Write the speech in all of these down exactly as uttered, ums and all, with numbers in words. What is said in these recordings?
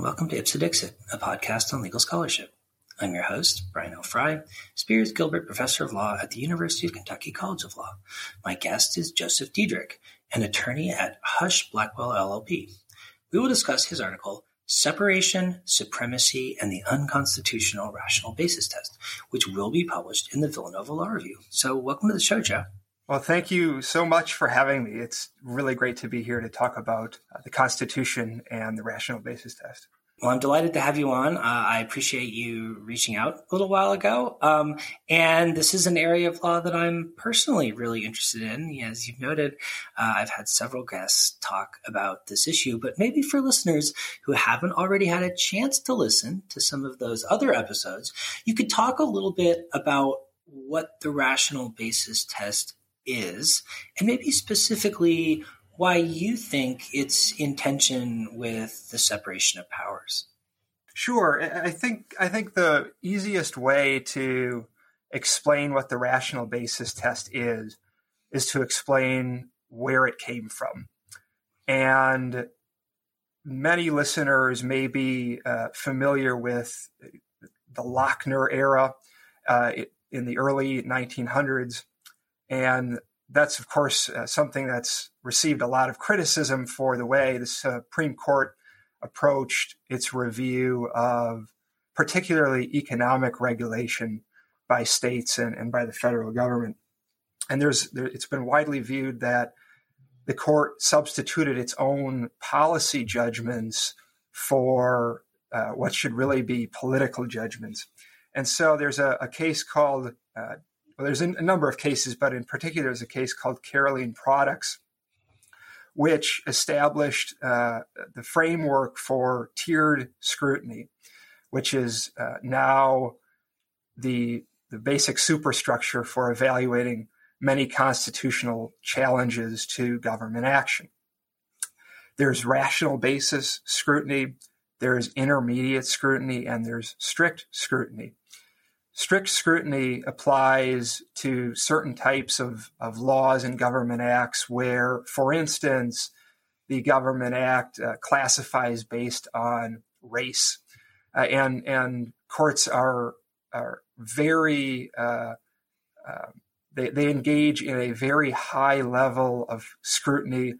and welcome to Ipsodixit, a podcast on legal scholarship. I'm your host, Brian O'Frey, Spears Gilbert Professor of Law at the University of Kentucky College of Law. My guest is Joseph Diedrich, an attorney at Hush Blackwell L L P. We will discuss his article, Separation, Supremacy, and the Unconstitutional Rational Basis Test, which will be published in the Villanova Law Review. So welcome to the show, Joe. Well, thank you so much for having me. It's really great to be here to talk about uh, the Constitution and the Rational Basis Test. Well, I'm delighted to have you on. Uh, I appreciate you reaching out a little while ago. Um, and this is an area of law that I'm personally really interested in. As you've noted, uh, I've had several guests talk about this issue, but maybe for listeners who haven't already had a chance to listen to some of those other episodes, you could talk a little bit about what the rational basis test is, and maybe specifically why you think it's in tension with the separation of powers. Sure. I think I think the easiest way to explain what the rational basis test is is to explain where it came from. And many listeners may be uh, familiar with the Lochner era uh, in the early nineteen hundreds. And that's, of course, uh, something that's received a lot of criticism for the way the Supreme Court approached its review of particularly economic regulation by states and, and by the federal government. And there's there, it's been widely viewed that the court substituted its own policy judgments for uh, what should really be political judgments. And so there's a, a case called... Uh, Well, there's a number of cases, but in particular, there's a case called Carolene Products, which established uh, the framework for tiered scrutiny, which is uh, now the, the basic superstructure for evaluating many constitutional challenges to government action. There's rational basis scrutiny, there's intermediate scrutiny, and there's strict scrutiny. Strict scrutiny applies to certain types of, of laws and government acts where, for instance, the government act uh, classifies based on race. Uh, and, and courts are, are very, uh, uh, they, they engage in a very high level of scrutiny,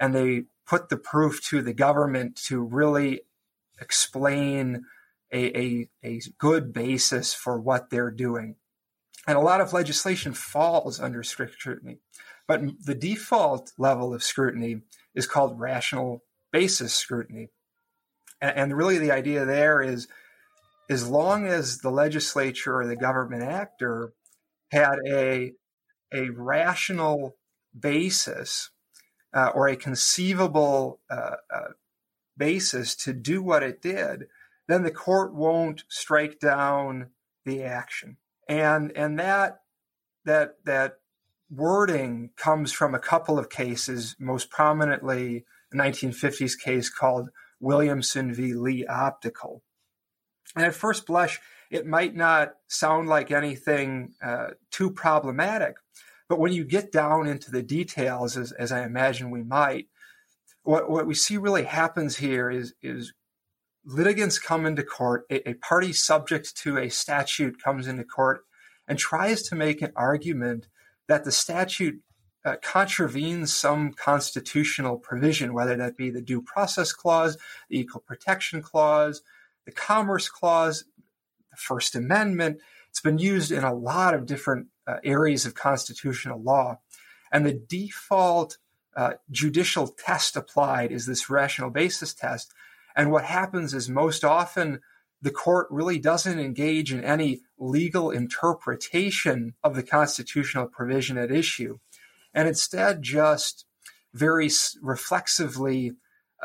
and they put the proof to the government to really explain A, a, a good basis for what they're doing. And a lot of legislation falls under strict scrutiny. But the default level of scrutiny is called rational basis scrutiny. And, and really the idea there is, as long as the legislature or the government actor had a, a rational basis uh, or a conceivable uh, uh, basis to do what it did, then the court won't strike down the action. And and that that that wording comes from a couple of cases, most prominently a nineteen fifties case called Williamson v. Lee Optical. And at first blush, it might not sound like anything uh, too problematic, but when you get down into the details, as, as I imagine we might, what, what we see really happens here is is litigants come into court, a, a party subject to a statute comes into court and tries to make an argument that the statute uh, contravenes some constitutional provision, whether that be the Due Process Clause, the Equal Protection Clause, the Commerce Clause, the First Amendment. It's been used in a lot of different uh, areas of constitutional law. And the default uh, judicial test applied is this rational basis test. And what happens is most often the court really doesn't engage in any legal interpretation of the constitutional provision at issue, and instead just very reflexively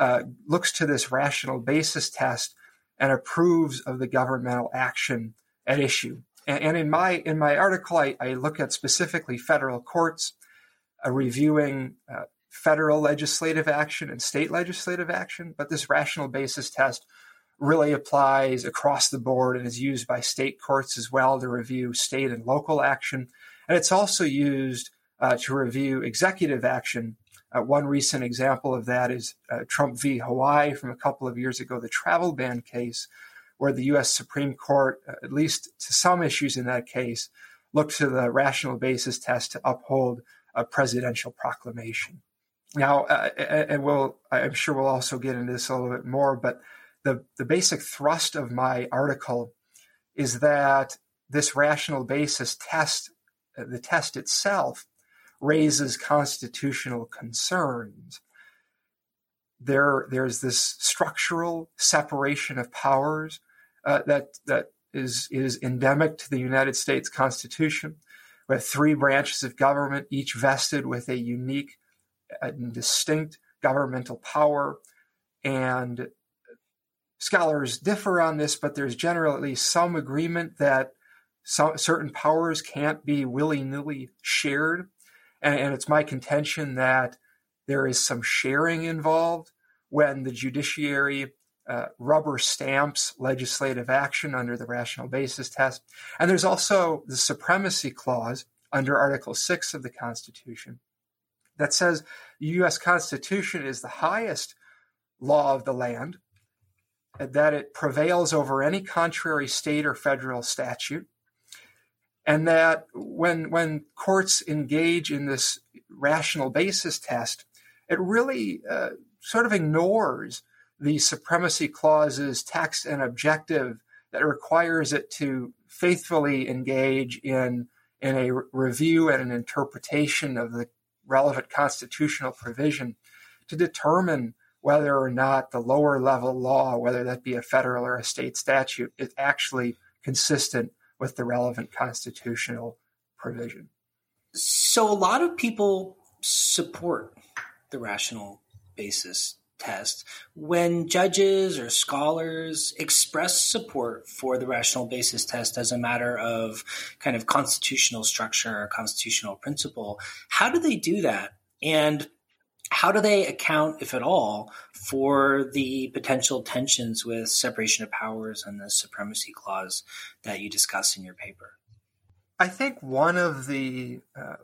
uh, looks to this rational basis test and approves of the governmental action at issue. And, and in my in my article, I, I look at specifically federal courts uh, reviewing uh, federal legislative action and state legislative action, but this rational basis test really applies across the board and is used by state courts as well to review state and local action. And it's also used uh, to review executive action Uh, one recent example of that is uh, Trump v. Hawaii from a couple of years ago, the travel ban case, where the U S Supreme Court, uh, at least to some issues in that case, looked to the rational basis test to uphold a presidential proclamation. Now, uh, and we'll, I'm sure we'll also get into this a little bit more, but the, the basic thrust of my article is that this rational basis test, uh, the test itself, raises constitutional concerns. There, there's this structural separation of powers uh, that that is is endemic to the United States Constitution, with three branches of government, each vested with a unique and distinct governmental power. And scholars differ on this, but there's generally some agreement that some certain powers can't be willy-nilly shared. And it's my contention that there is some sharing involved when the judiciary uh, rubber stamps legislative action under the rational basis test. And there's also the supremacy clause under Article six of the Constitution that says the U S Constitution is the highest law of the land, that it prevails over any contrary state or federal statute. And that when when courts engage in this rational basis test, it really uh, sort of ignores the supremacy clause's text and objective that requires it to faithfully engage in, in a review and an interpretation of the relevant constitutional provision to determine whether or not the lower level law, whether that be a federal or a state statute, is actually consistent with the relevant constitutional provision. So a lot of people support the rational basis test. When judges or scholars express support for the rational basis test as a matter of kind of constitutional structure or constitutional principle, how do they do that? And how do they account, if at all, for the potential tensions with separation of powers and the supremacy clause that you discuss in your paper? I think one of the uh,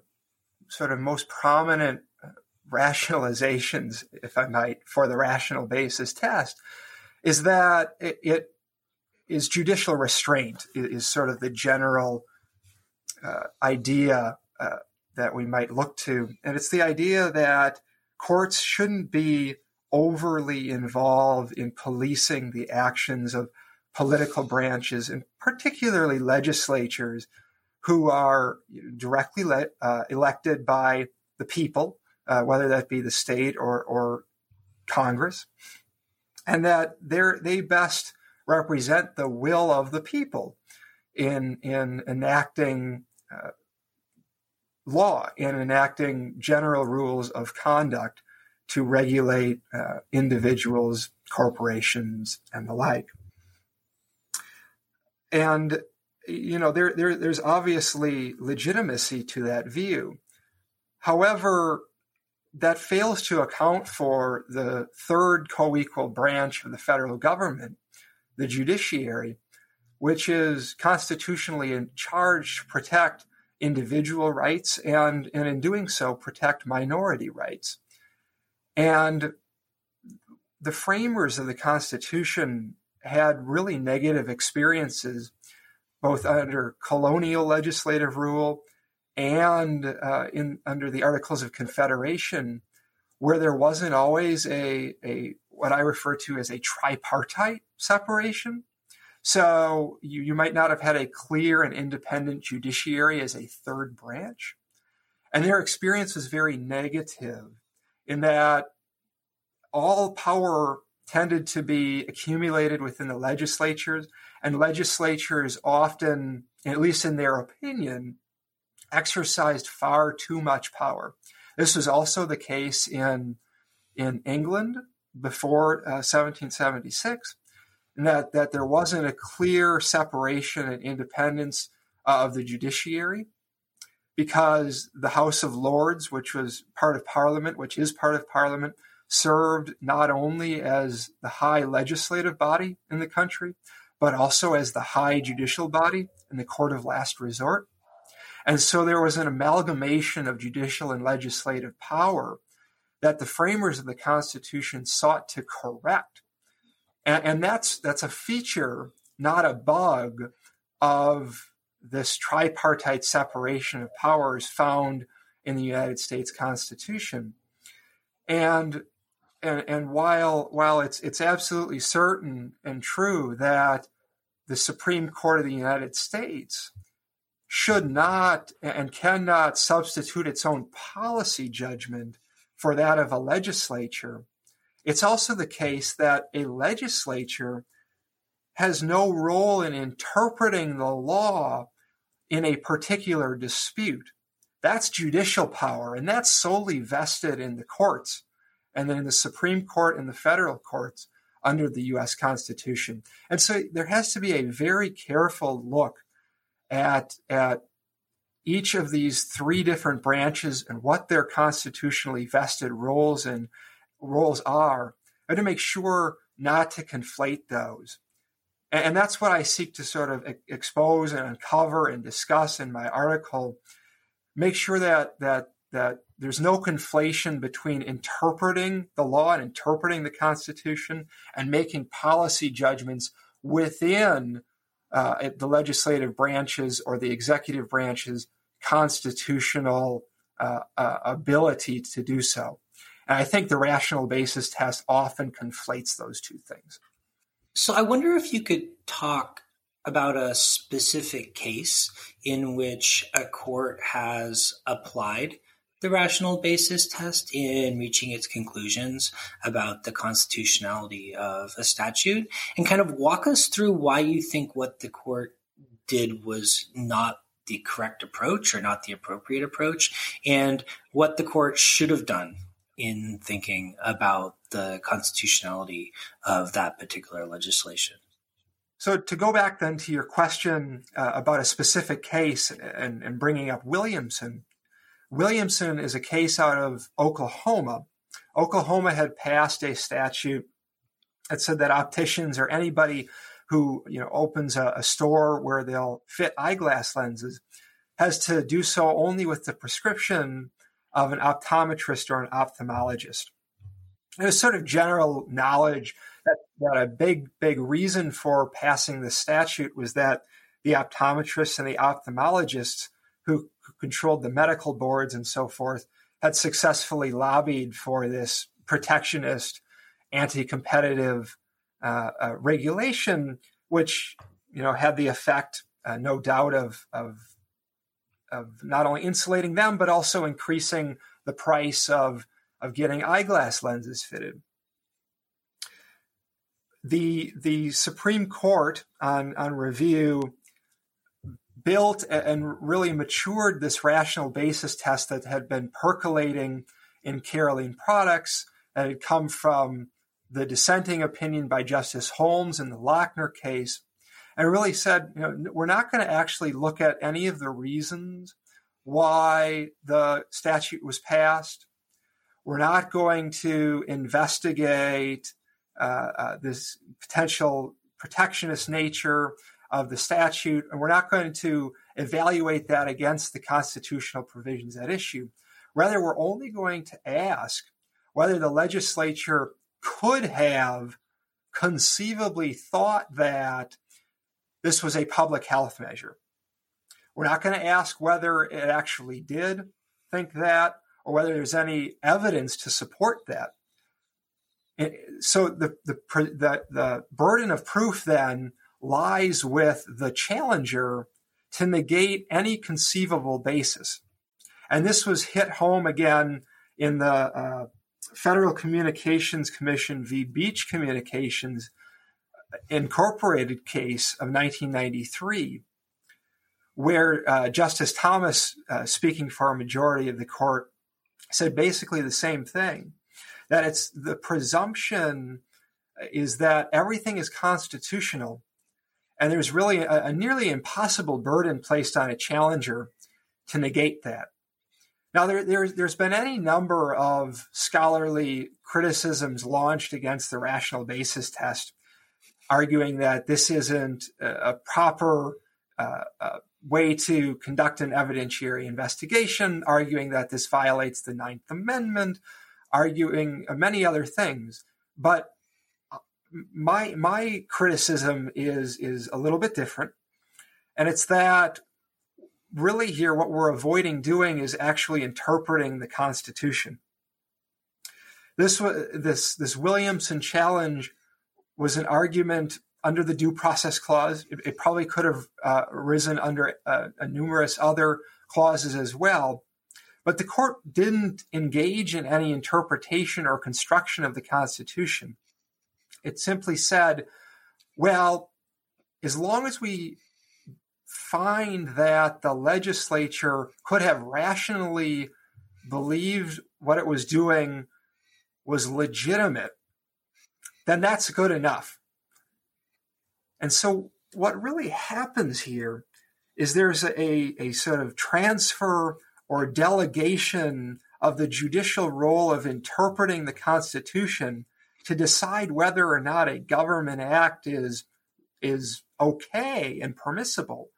sort of most prominent uh, rationalizations, if I might, for the rational basis test is that it, it is judicial restraint is, is sort of the general uh, idea uh, that we might look to. And it's the idea that courts shouldn't be overly involved in policing the actions of political branches, and particularly legislatures who are directly le- uh, elected by the people, uh, whether that be the state or, or Congress, and that they're, they best represent the will of the people in, in enacting uh, law and enacting general rules of conduct to regulate uh, individuals, corporations, and the like. And, you know, there, there there's obviously legitimacy to that view. However, that fails to account for the third co-equal branch of the federal government, the judiciary, which is constitutionally in charge to protect individual rights and, and in doing so, protect minority rights. And the framers of the Constitution had really negative experiences, both under colonial legislative rule and uh, in under the Articles of Confederation, where there wasn't always a, a what I refer to as a tripartite separation. So you, you might not have had a clear and independent judiciary as a third branch. And their experience was very negative in that all power tended to be accumulated within the legislatures, and legislatures often, at least in their opinion, exercised far too much power. This was also the case in, in England before uh, seventeen seventy-six. And that, that there wasn't a clear separation and independence uh, of the judiciary, because the House of Lords, which was part of Parliament, which is part of Parliament, served not only as the high legislative body in the country, but also as the high judicial body and the court of last resort. And so there was an amalgamation of judicial and legislative power that the framers of the Constitution sought to correct. And, and that's that's a feature, not a bug, of this tripartite separation of powers found in the United States Constitution. And and, and while while it's it's absolutely certain and true that the Supreme Court of the United States should not and cannot substitute its own policy judgment for that of a legislature, it's also the case that a legislature has no role in interpreting the law in a particular dispute. That's judicial power, and that's solely vested in the courts, and then in the Supreme Court and the federal courts under the U S Constitution. And so there has to be a very careful look at, at each of these three different branches and what their constitutionally vested roles and roles are, and to make sure not to conflate those. And, and that's what I seek to sort of e- expose and uncover and discuss in my article. Make sure that that that there's no conflation between interpreting the law and interpreting the Constitution and making policy judgments within uh, the legislative branches or the executive branches' constitutional uh, uh, ability to do so. And I think the rational basis test often conflates those two things. So I wonder if you could talk about a specific case in which a court has applied the rational basis test in reaching its conclusions about the constitutionality of a statute, and kind of walk us through why you think what the court did was not the correct approach or not the appropriate approach, and what the court should have done in thinking about the constitutionality of that particular legislation. So to go back then to your question uh, about a specific case and, and bringing up Williamson, Williamson is a case out of Oklahoma. Oklahoma had passed a statute that said that opticians or anybody who, you know, opens a, a store where they'll fit eyeglass lenses has to do so only with the prescription of an optometrist or an ophthalmologist. It was sort of general knowledge that, that a big, big reason for passing the statute was that the optometrists and the ophthalmologists who controlled the medical boards and so forth had successfully lobbied for this protectionist, anti-competitive uh, uh, regulation, which, you know, had the effect, uh, no doubt, of, of of not only insulating them, but also increasing the price of of getting eyeglass lenses fitted. The, the Supreme Court on, on review built and really matured this rational basis test that had been percolating in Carolene Products and had come from the dissenting opinion by Justice Holmes in the Lochner case, and really said, you know, we're not going to actually look at any of the reasons why the statute was passed. We're not going to investigate uh, uh, this potential protectionist nature of the statute, and we're not going to evaluate that against the constitutional provisions at issue. Rather, we're only going to ask whether the legislature could have conceivably thought that this was a public health measure. We're not going to ask whether it actually did think that, or whether there's any evidence to support that. So the, the, the, the burden of proof then lies with the challenger to negate any conceivable basis. And this was hit home again in the uh, Federal Communications Commission v. Beach Communications Incorporated case of nineteen ninety-three, where uh, Justice Thomas, uh, speaking for a majority of the court, said basically the same thing, that it's the presumption is that everything is constitutional, and there's really a, a nearly impossible burden placed on a challenger to negate that. Now, there, there, there's been any number of scholarly criticisms launched against the rational basis test, arguing that this isn't a, a proper uh, uh, way to conduct an evidentiary investigation, arguing that this violates the Ninth Amendment, arguing many other things. But my my criticism is is a little bit different, and it's that really here what we're avoiding doing is actually interpreting the Constitution. This this this Williamson challenge was an argument under the Due Process Clause. It, it probably could have uh, arisen under uh, numerous other clauses as well, but the court didn't engage in any interpretation or construction of the Constitution. It simply said, well, as long as we find that the legislature could have rationally believed what it was doing was legitimate, then that's good enough. And so what really happens here is there's a, a sort of transfer or delegation of the judicial role of interpreting the Constitution to decide whether or not a government act is, is okay and permissible.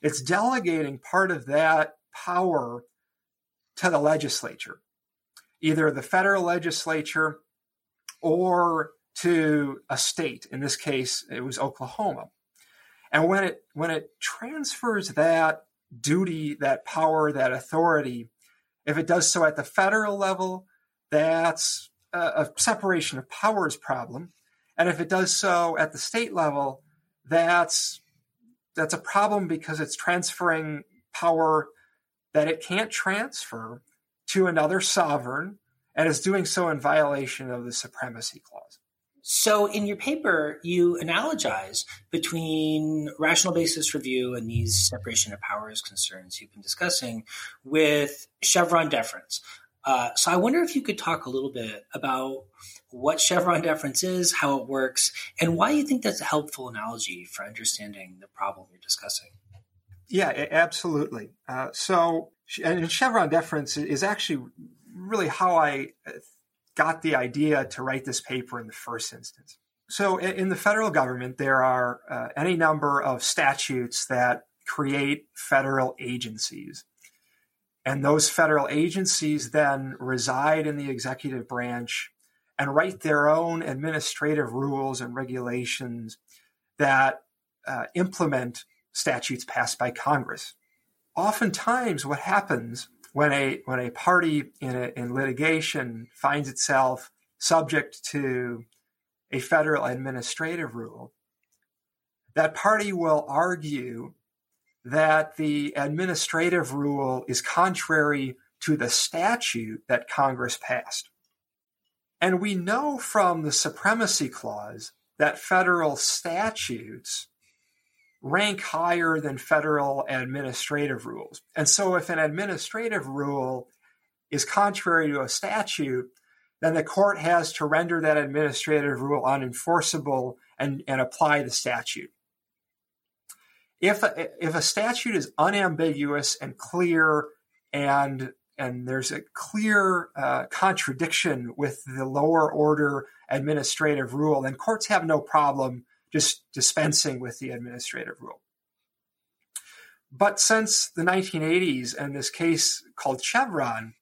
It's delegating part of that power to the legislature, either the federal legislature or to a state. In this case, it was Oklahoma. And when it when it transfers that duty, that power, that authority, if it does so at the federal level, that's a, a separation of powers problem. And if it does so at the state level, that's that's a problem because it's transferring power that it can't transfer to another sovereign, and is doing so in violation of the Supremacy Clause. So in your paper, you analogize between rational basis review and these separation of powers concerns you've been discussing with Chevron deference. Uh, so I wonder if you could talk a little bit about what Chevron deference is, how it works, and why you think that's a helpful analogy for understanding the problem you're discussing. Yeah, absolutely. Uh, so and Chevron deference is actually really how I got the idea to write this paper in the first instance. So in the federal government, there are uh, any number of statutes that create federal agencies. And those federal agencies then reside in the executive branch and write their own administrative rules and regulations that uh, implement statutes passed by Congress. Oftentimes, what happens when a when a party in, a, in litigation finds itself subject to a federal administrative rule, that party will argue that the administrative rule is contrary to the statute that Congress passed. And we know from the Supremacy Clause that federal statutes rank higher than federal administrative rules. And so if an administrative rule is contrary to a statute, then the court has to render that administrative rule unenforceable and, and apply the statute. If a, if a statute is unambiguous and clear and, and there's a clear uh, contradiction with the lower order administrative rule, then courts have no problem just dispensing with the administrative rule. But since the nineteen eighties and this case called Chevron,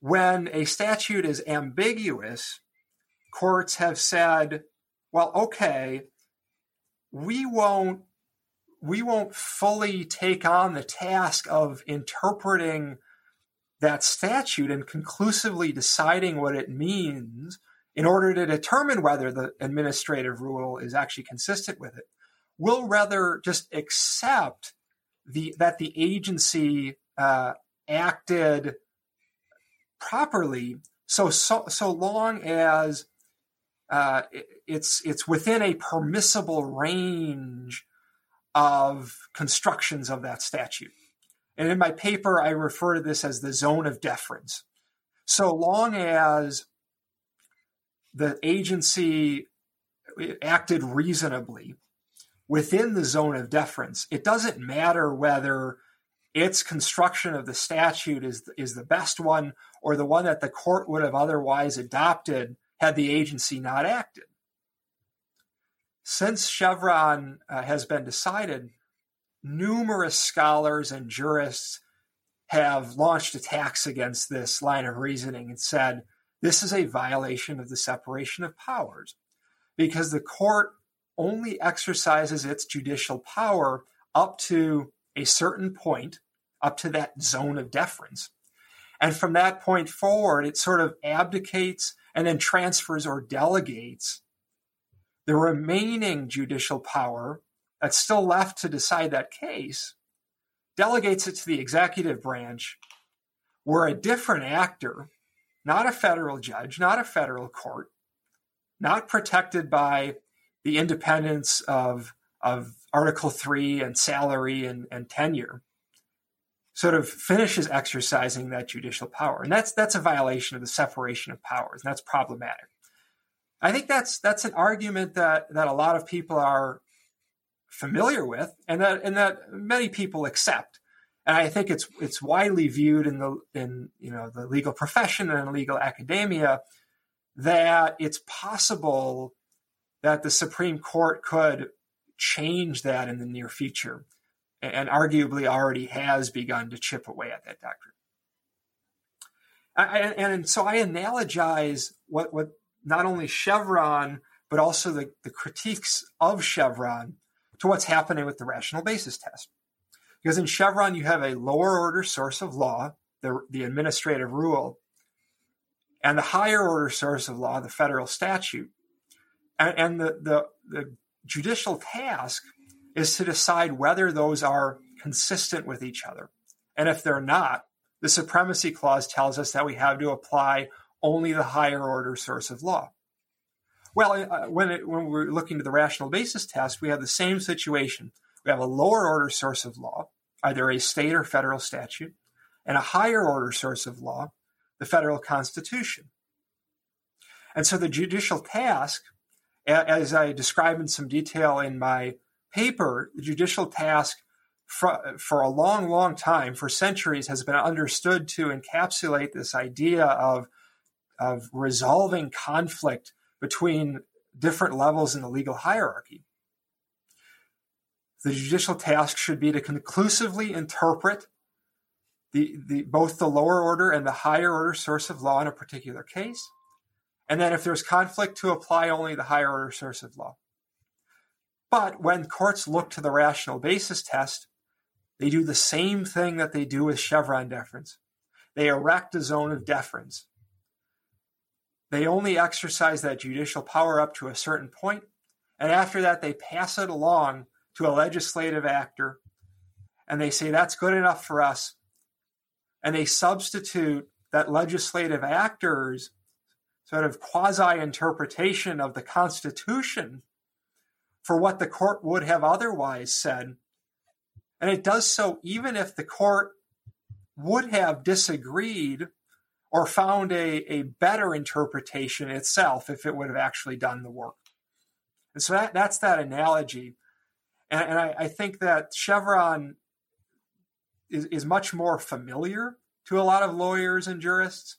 when a statute is ambiguous, courts have said, well, okay, we won't, we won't fully take on the task of interpreting that statute and conclusively deciding what it means in order to determine whether the administrative rule is actually consistent with it. We'll rather just accept the that the agency uh, acted properly, so so, so long as uh, it's it's within a permissible range of constructions of that statute. And in my paper, I refer to this as the zone of deference. So long as the agency acted reasonably within the zone of deference, it doesn't matter whether its construction of the statute is, is the best one or the one that the court would have otherwise adopted had the agency not acted. Since Chevron uh, has been decided, numerous scholars and jurists have launched attacks against this line of reasoning and said, this is a violation of the separation of powers because the court only exercises its judicial power up to a certain point, up to that zone of deference. And from that point forward, it sort of abdicates and then transfers or delegates the remaining judicial power that's still left to decide that case, delegates it to the executive branch, where a different actor, not a federal judge, not a federal court, not protected by the independence of, of Article three and salary and, and tenure, sort of finishes exercising that judicial power. And that's that's a violation of the separation of powers, and that's problematic. I think that's that's an argument that that a lot of people are familiar with and that and that many people accept. And I think it's it's widely viewed in the in you know the legal profession and legal academia that it's possible that the Supreme Court could change that in the near future, and arguably already has begun to chip away at that doctrine. And, and so I analogize what, what not only Chevron, but also the, the critiques of Chevron to what's happening with the rational basis test. Because in Chevron, you have a lower order source of law, the, the administrative rule, and the higher order source of law, the federal statute. And, and the, the, the judicial task is to decide whether those are consistent with each other. And if they're not, the Supremacy Clause tells us that we have to apply only the higher order source of law. Well, uh, when, it, when we're looking to the rational basis test, we have the same situation. We have a lower order source of law, either a state or federal statute, and a higher order source of law, the federal Constitution. And so the judicial task, as I describe in some detail in my paper, the judicial task for, for a long, long time, for centuries, has been understood to encapsulate this idea of, of resolving conflict between different levels in the legal hierarchy. The judicial task should be to conclusively interpret the, the, both the lower order and the higher order source of law in a particular case. And then if there's conflict, to apply only the higher order source of law. But when courts look to the rational basis test, they do the same thing that they do with Chevron deference. They erect a zone of deference. They only exercise that judicial power up to a certain point, and after that they pass it along to a legislative actor, and they say, that's good enough for us. And they substitute that legislative actor's sort of quasi-interpretation of the Constitution for what the court would have otherwise said. And it does so even if the court would have disagreed or found a, a better interpretation itself if it would have actually done the work. And so that, that's that analogy. And, and I, I think that Chevron is, is much more familiar to a lot of lawyers and jurists,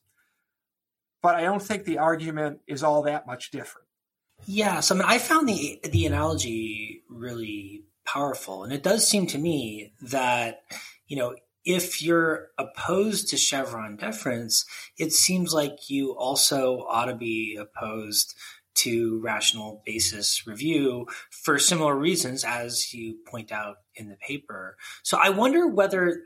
but I don't think the argument is all that much different. Yeah, so I mean, I found the the analogy really powerful, and it does seem to me that, you know, if you're opposed to Chevron deference, it seems like you also ought to be opposed to rational basis review for similar reasons, as you point out in the paper. So I wonder whether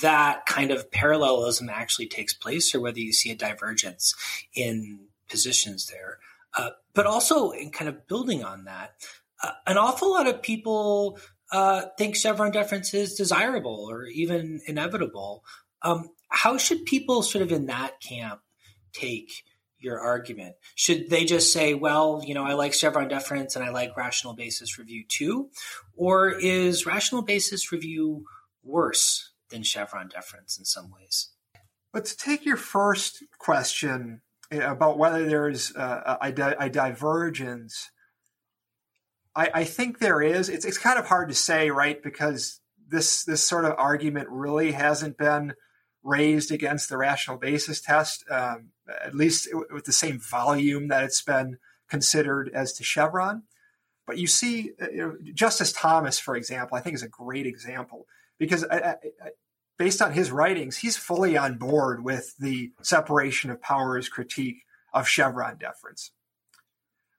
that kind of parallelism actually takes place, or whether you see a divergence in positions there. Uh, but also, in kind of building on that, uh, an awful lot of people uh, think Chevron deference is desirable or even inevitable. Um, how should people sort of in that camp take your argument? Should they just say, well, you know, I like Chevron deference and I like rational basis review too? Or is rational basis review worse than Chevron deference in some ways? Let's take your first question about whether there's uh, a, a divergence. I, I think there is. It's, it's kind of hard to say, right? Because this this sort of argument really hasn't been raised against the rational basis test, um, at least with the same volume that it's been considered as to Chevron. But you see, you know, Justice Thomas, for example, I think is a great example, because I, I, based on his writings, he's fully on board with the separation of powers critique of Chevron deference.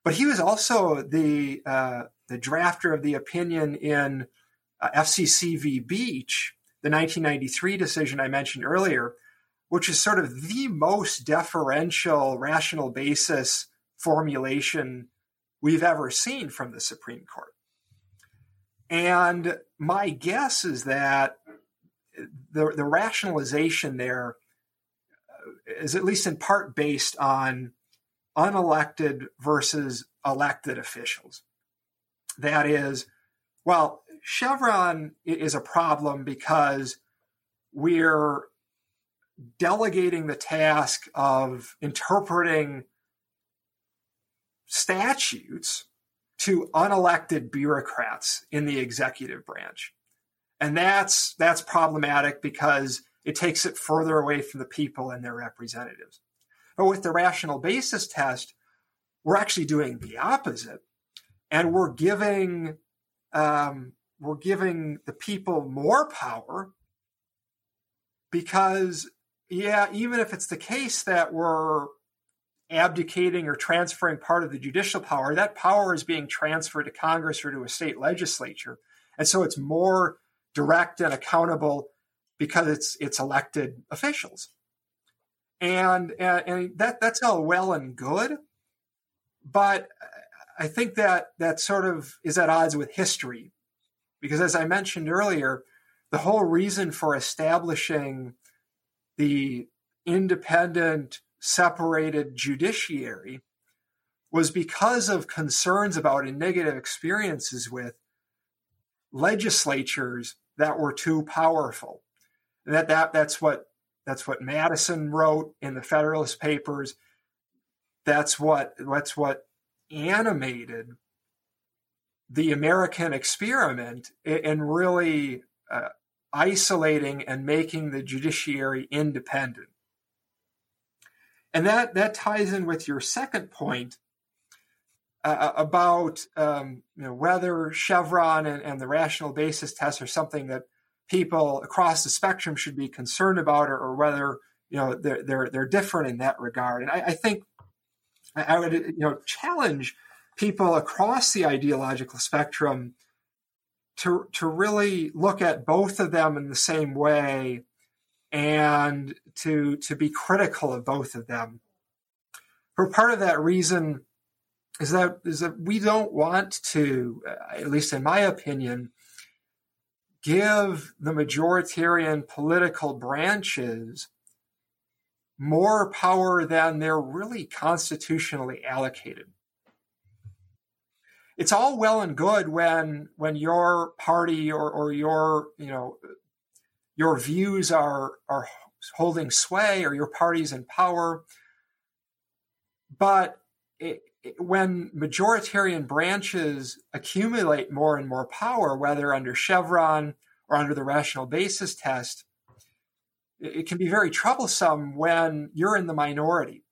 But he was also the uh, the drafter of the opinion in uh, F C C v. Beach, the nineteen ninety-three decision I mentioned earlier, which is sort of the most deferential rational basis formulation we've ever seen from the Supreme Court. And my guess is that the, the rationalization there is at least in part based on unelected versus elected officials. That is, well, Chevron is a problem because we're delegating the task of interpreting statutes to unelected bureaucrats in the executive branch. And that's that's problematic because it takes it further away from the people and their representatives. But with the rational basis test, we're actually doing the opposite, and we're giving um, we're giving the people more power because, yeah, even if it's the case that we're abdicating or transferring part of the judicial power, that power is being transferred to Congress or to a state legislature, and so it's more direct and accountable because it's it's elected officials. And, and and that that's all well and good, but I think that that sort of is at odds with history, because as I mentioned earlier, the whole reason for establishing the independent, separated judiciary was because of concerns about and negative experiences with legislatures that were too powerful, and that that that's what. That's what Madison wrote in the Federalist Papers. That's what that's what animated the American experiment in really uh, isolating and making the judiciary independent. And that, that ties in with your second point uh, about um, you know, whether Chevron and, and the rational basis test are something that people across the spectrum should be concerned about, or, or whether you know they're they're they're different in that regard. And I, I think I would you know challenge people across the ideological spectrum to to really look at both of them in the same way, and to to be critical of both of them. For part of that reason is that is that we don't want to, at least in my opinion, give the majoritarian political branches more power than they're really constitutionally allocated. It's all well and good when when your party or, or your you know your views are are holding sway, or your party's in power, but it, when majoritarian branches accumulate more and more power, whether under Chevron or under the rational basis test, it can be very troublesome when you're in the minority.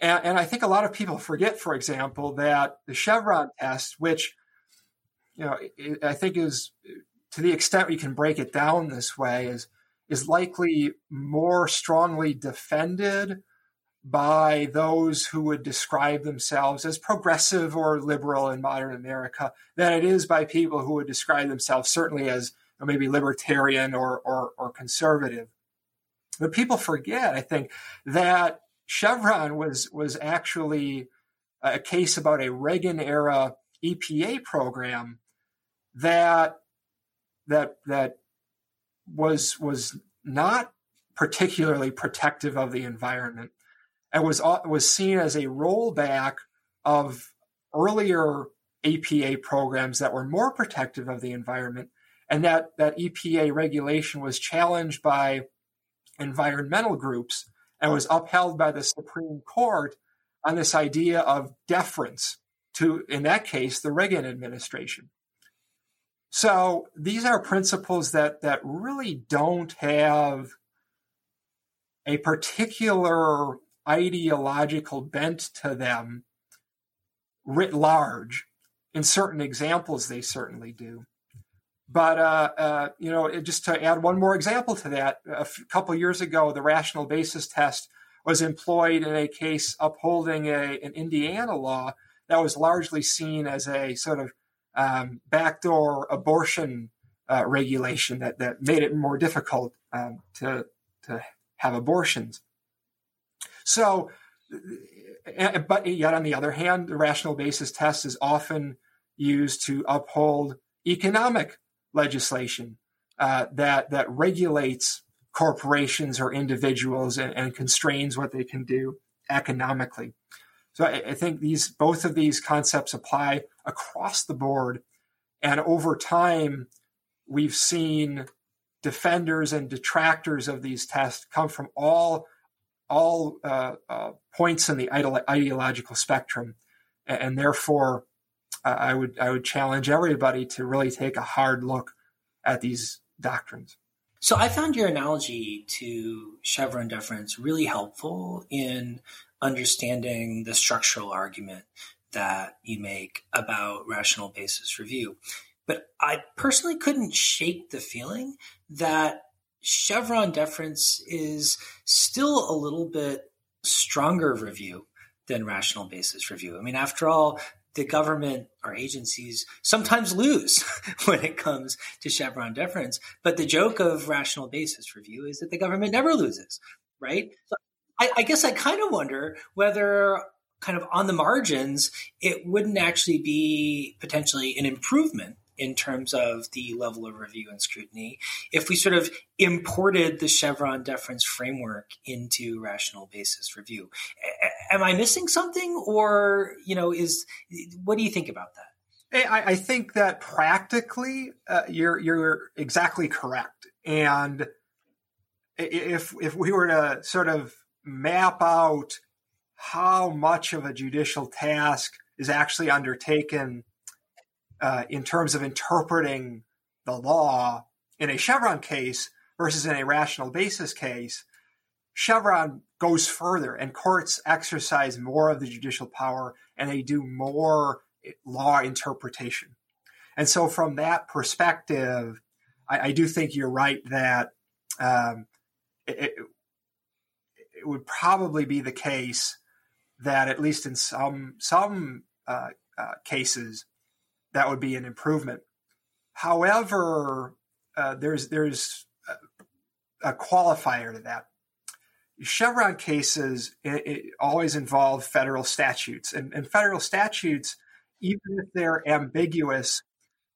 And, and I think a lot of people forget, for example, that the Chevron test, which you know I think is, to the extent we can break it down this way, is is likely more strongly defended by those who would describe themselves as progressive or liberal in modern America than it is by people who would describe themselves certainly as maybe libertarian or, or, or conservative. But people forget, I think, that Chevron was, was actually a case about a Reagan-era E P A program that that that was was not particularly protective of the environment, and was was seen as a rollback of earlier E P A programs that were more protective of the environment, and that, that E P A regulation was challenged by environmental groups and was upheld by the Supreme Court on this idea of deference to, in that case, the Reagan administration. So these are principles that that really don't have a particular ideological bent to them writ large. In certain examples, they certainly do. But, uh, uh, you know, it, just to add one more example to that, a f- couple years ago, the rational basis test was employed in a case upholding a, an Indiana law that was largely seen as a sort of um, backdoor abortion uh, regulation that, that made it more difficult um, to, to have abortions. So, but yet on the other hand, the rational basis test is often used to uphold economic legislation uh, that that regulates corporations or individuals and, and constrains what they can do economically. So I, I think these both of these concepts apply across the board, and over time, we've seen defenders and detractors of these tests come from all all uh, uh, points in the ideolo- ideological spectrum, and, and therefore. I would I would challenge everybody to really take a hard look at these doctrines. So I found your analogy to Chevron deference really helpful in understanding the structural argument that you make about rational basis review. But I personally couldn't shake the feeling that Chevron deference is still a little bit stronger review than rational basis review. I mean, after all, the government or agencies sometimes lose when it comes to Chevron deference. But the joke of rational basis review is that the government never loses, right? So I, I guess I kind of wonder whether kind of on the margins, it wouldn't actually be potentially an improvement in terms of the level of review and scrutiny if we sort of imported the Chevron deference framework into rational basis review. Am I missing something, or, you know, is what do you think about that? I, I think that practically uh, you're you're exactly correct. And if if we were to sort of map out how much of a judicial task is actually undertaken uh, in terms of interpreting the law in a Chevron case versus in a rational basis case, Chevron goes further, and courts exercise more of the judicial power, and they do more law interpretation. And so from that perspective, I, I do think you're right that um, it, it would probably be the case that at least in some, some uh, uh, cases, that would be an improvement. However, uh, there's, there's a, a qualifier to that. Chevron cases it, it always involve federal statutes, and, and federal statutes, even if they're ambiguous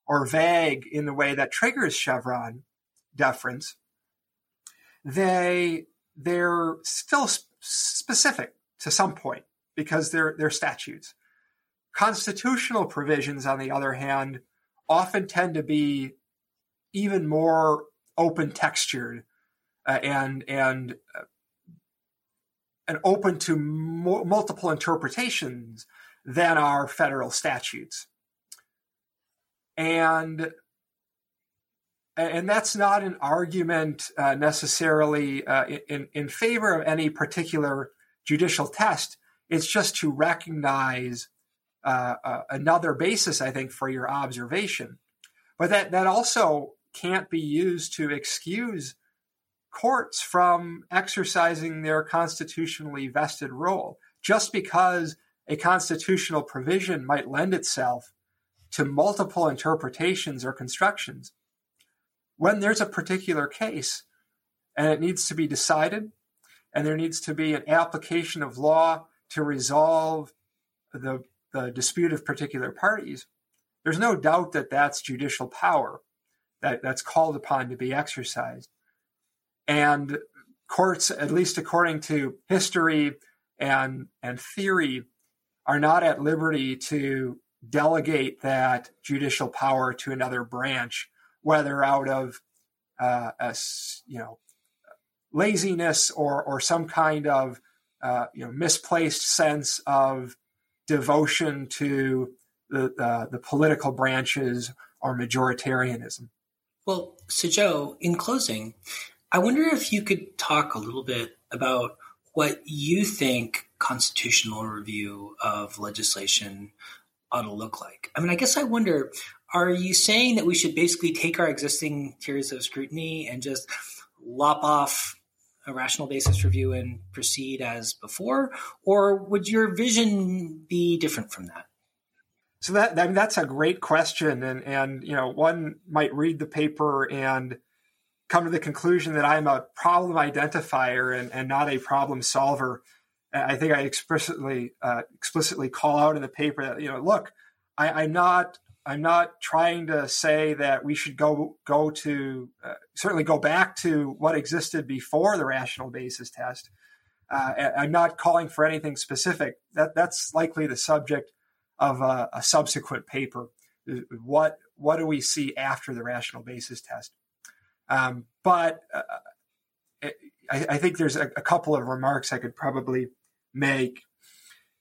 or vague in the way that triggers Chevron deference, they they're still sp- specific to some point because they're they're statutes. Constitutional provisions, on the other hand, often tend to be even more open textured uh, and and uh, and open to mo- multiple interpretations than are federal statutes. And, and that's not an argument uh, necessarily uh, in, in favor of any particular judicial test. It's just to recognize uh, uh, another basis, I think, for your observation. But that, that also can't be used to excuse courts from exercising their constitutionally vested role. Just because a constitutional provision might lend itself to multiple interpretations or constructions, when there's a particular case and it needs to be decided and there needs to be an application of law to resolve the, the dispute of particular parties, there's no doubt that that's judicial power that, that's called upon to be exercised. And courts, at least according to history and and theory, are not at liberty to delegate that judicial power to another branch, whether out of uh, a, you know laziness or or some kind of uh, you know misplaced sense of devotion to the uh, the political branches or majoritarianism. Well, so Joe, in closing, I wonder if you could talk a little bit about what you think constitutional review of legislation ought to look like. I mean, I guess I wonder, Are you saying that we should basically take our existing tiers of scrutiny and just lop off a rational basis review and proceed as before? Or would your vision be different from that? So that, I mean, that's a great question. And, and, you know, one might read the paper and come to the conclusion that I'm a problem identifier and, and not a problem solver. I think I explicitly, uh, explicitly call out in the paper that, you know, look, I, I'm not, I'm not trying to say that we should go, go to, uh, certainly go back to what existed before the rational basis test. Uh, I'm not calling for anything specific. That that's likely the subject of a, a subsequent paper. What, what do we see after the rational basis test? Um, but uh, I, I think there's a, a couple of remarks I could probably make.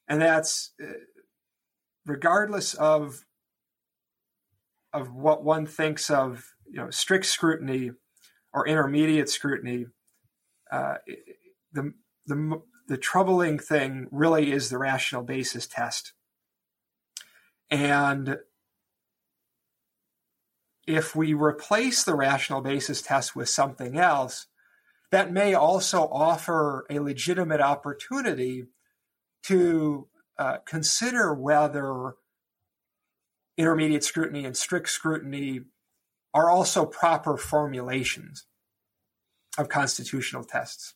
And that's uh, regardless of, of what one thinks of, you know, strict scrutiny or intermediate scrutiny, uh, the, the, the troubling thing really is the rational basis test. And if we replace the rational basis test with something else, that may also offer a legitimate opportunity to uh, consider whether intermediate scrutiny and strict scrutiny are also proper formulations of constitutional tests.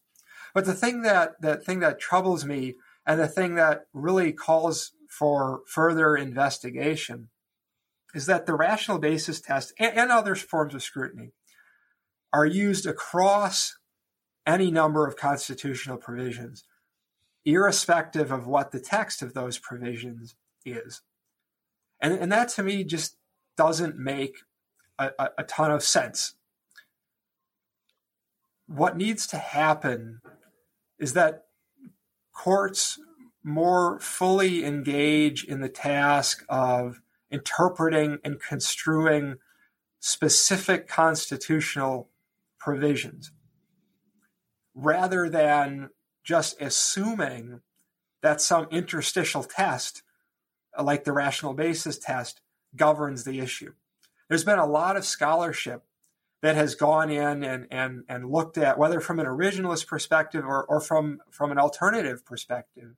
But the thing that, the thing that troubles me and the thing that really calls for further investigation is that the rational basis test and, and other forms of scrutiny are used across any number of constitutional provisions, irrespective of what the text of those provisions is. And, and that, to me, just doesn't make a, a, a ton of sense. What needs to happen is that courts more fully engage in the task of interpreting and construing specific constitutional provisions, rather than just assuming that some interstitial test, like the rational basis test, governs the issue. There's been a lot of scholarship that has gone in and and, and looked at, whether from an originalist perspective or, or from, from an alternative perspective,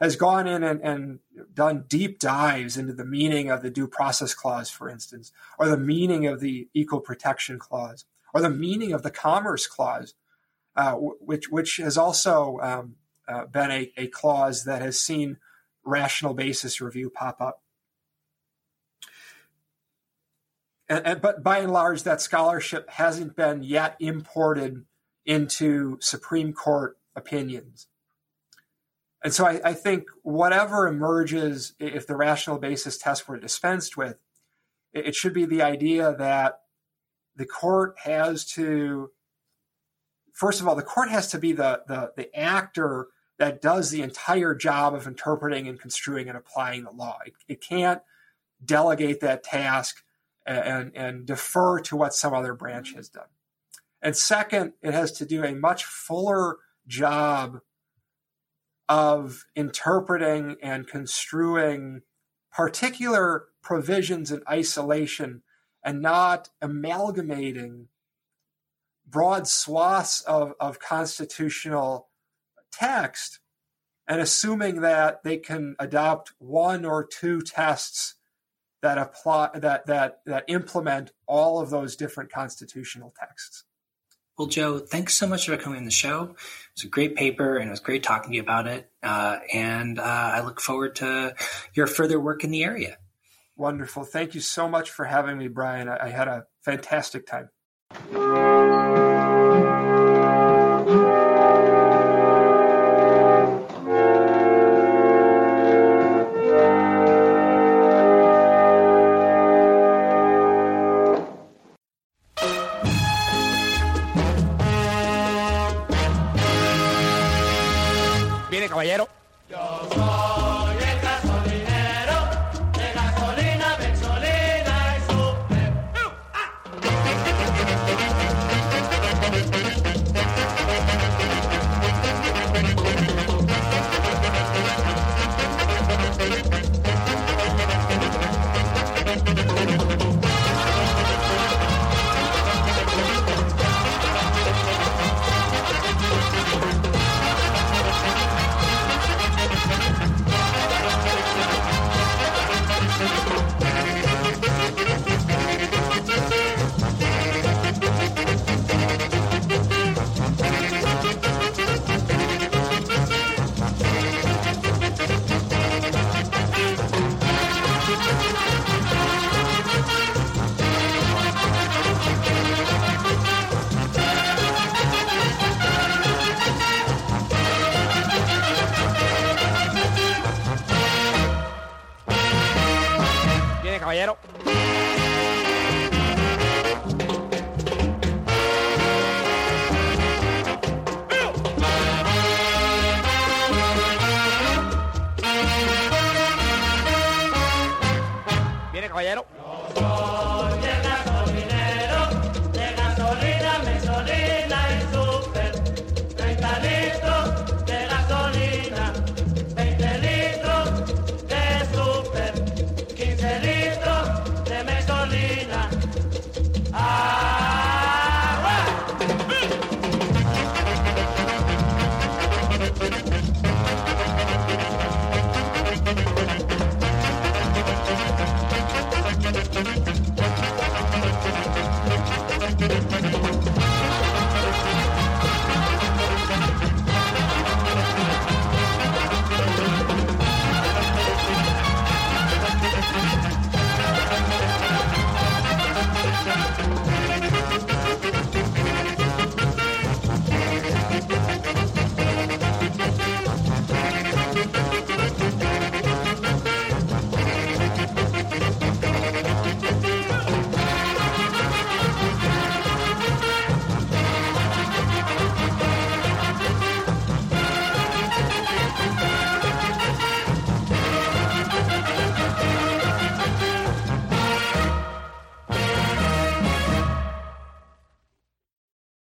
has gone in and, and done deep dives into the meaning of the Due Process Clause, for instance, or the meaning of the Equal Protection Clause, or the meaning of the Commerce Clause, uh, which which has also um, uh, been a, a clause that has seen rational basis review pop up. And, and, but by and large, that scholarship hasn't been yet imported into Supreme Court opinions. And so I, I think whatever emerges, if the rational basis test were dispensed with, it, it should be the idea that the court has to, first of all, the court has to be the, the, the actor that does the entire job of interpreting and construing and applying the law. It, it can't delegate that task and, and defer to what some other branch has done. And second, it has to do a much fuller job of interpreting and construing particular provisions in isolation and not amalgamating broad swaths of, of constitutional text and assuming that they can adopt one or two tests that apply that that that implement all of those different constitutional texts. Well, Joe, thanks so much for coming on the show. It's a great paper, and it was great talking to you about it. Uh, and uh, I look forward to your further work in the area. Wonderful. Thank you so much for having me, Brian. I, I had a fantastic time. caballero. Viene, caballero.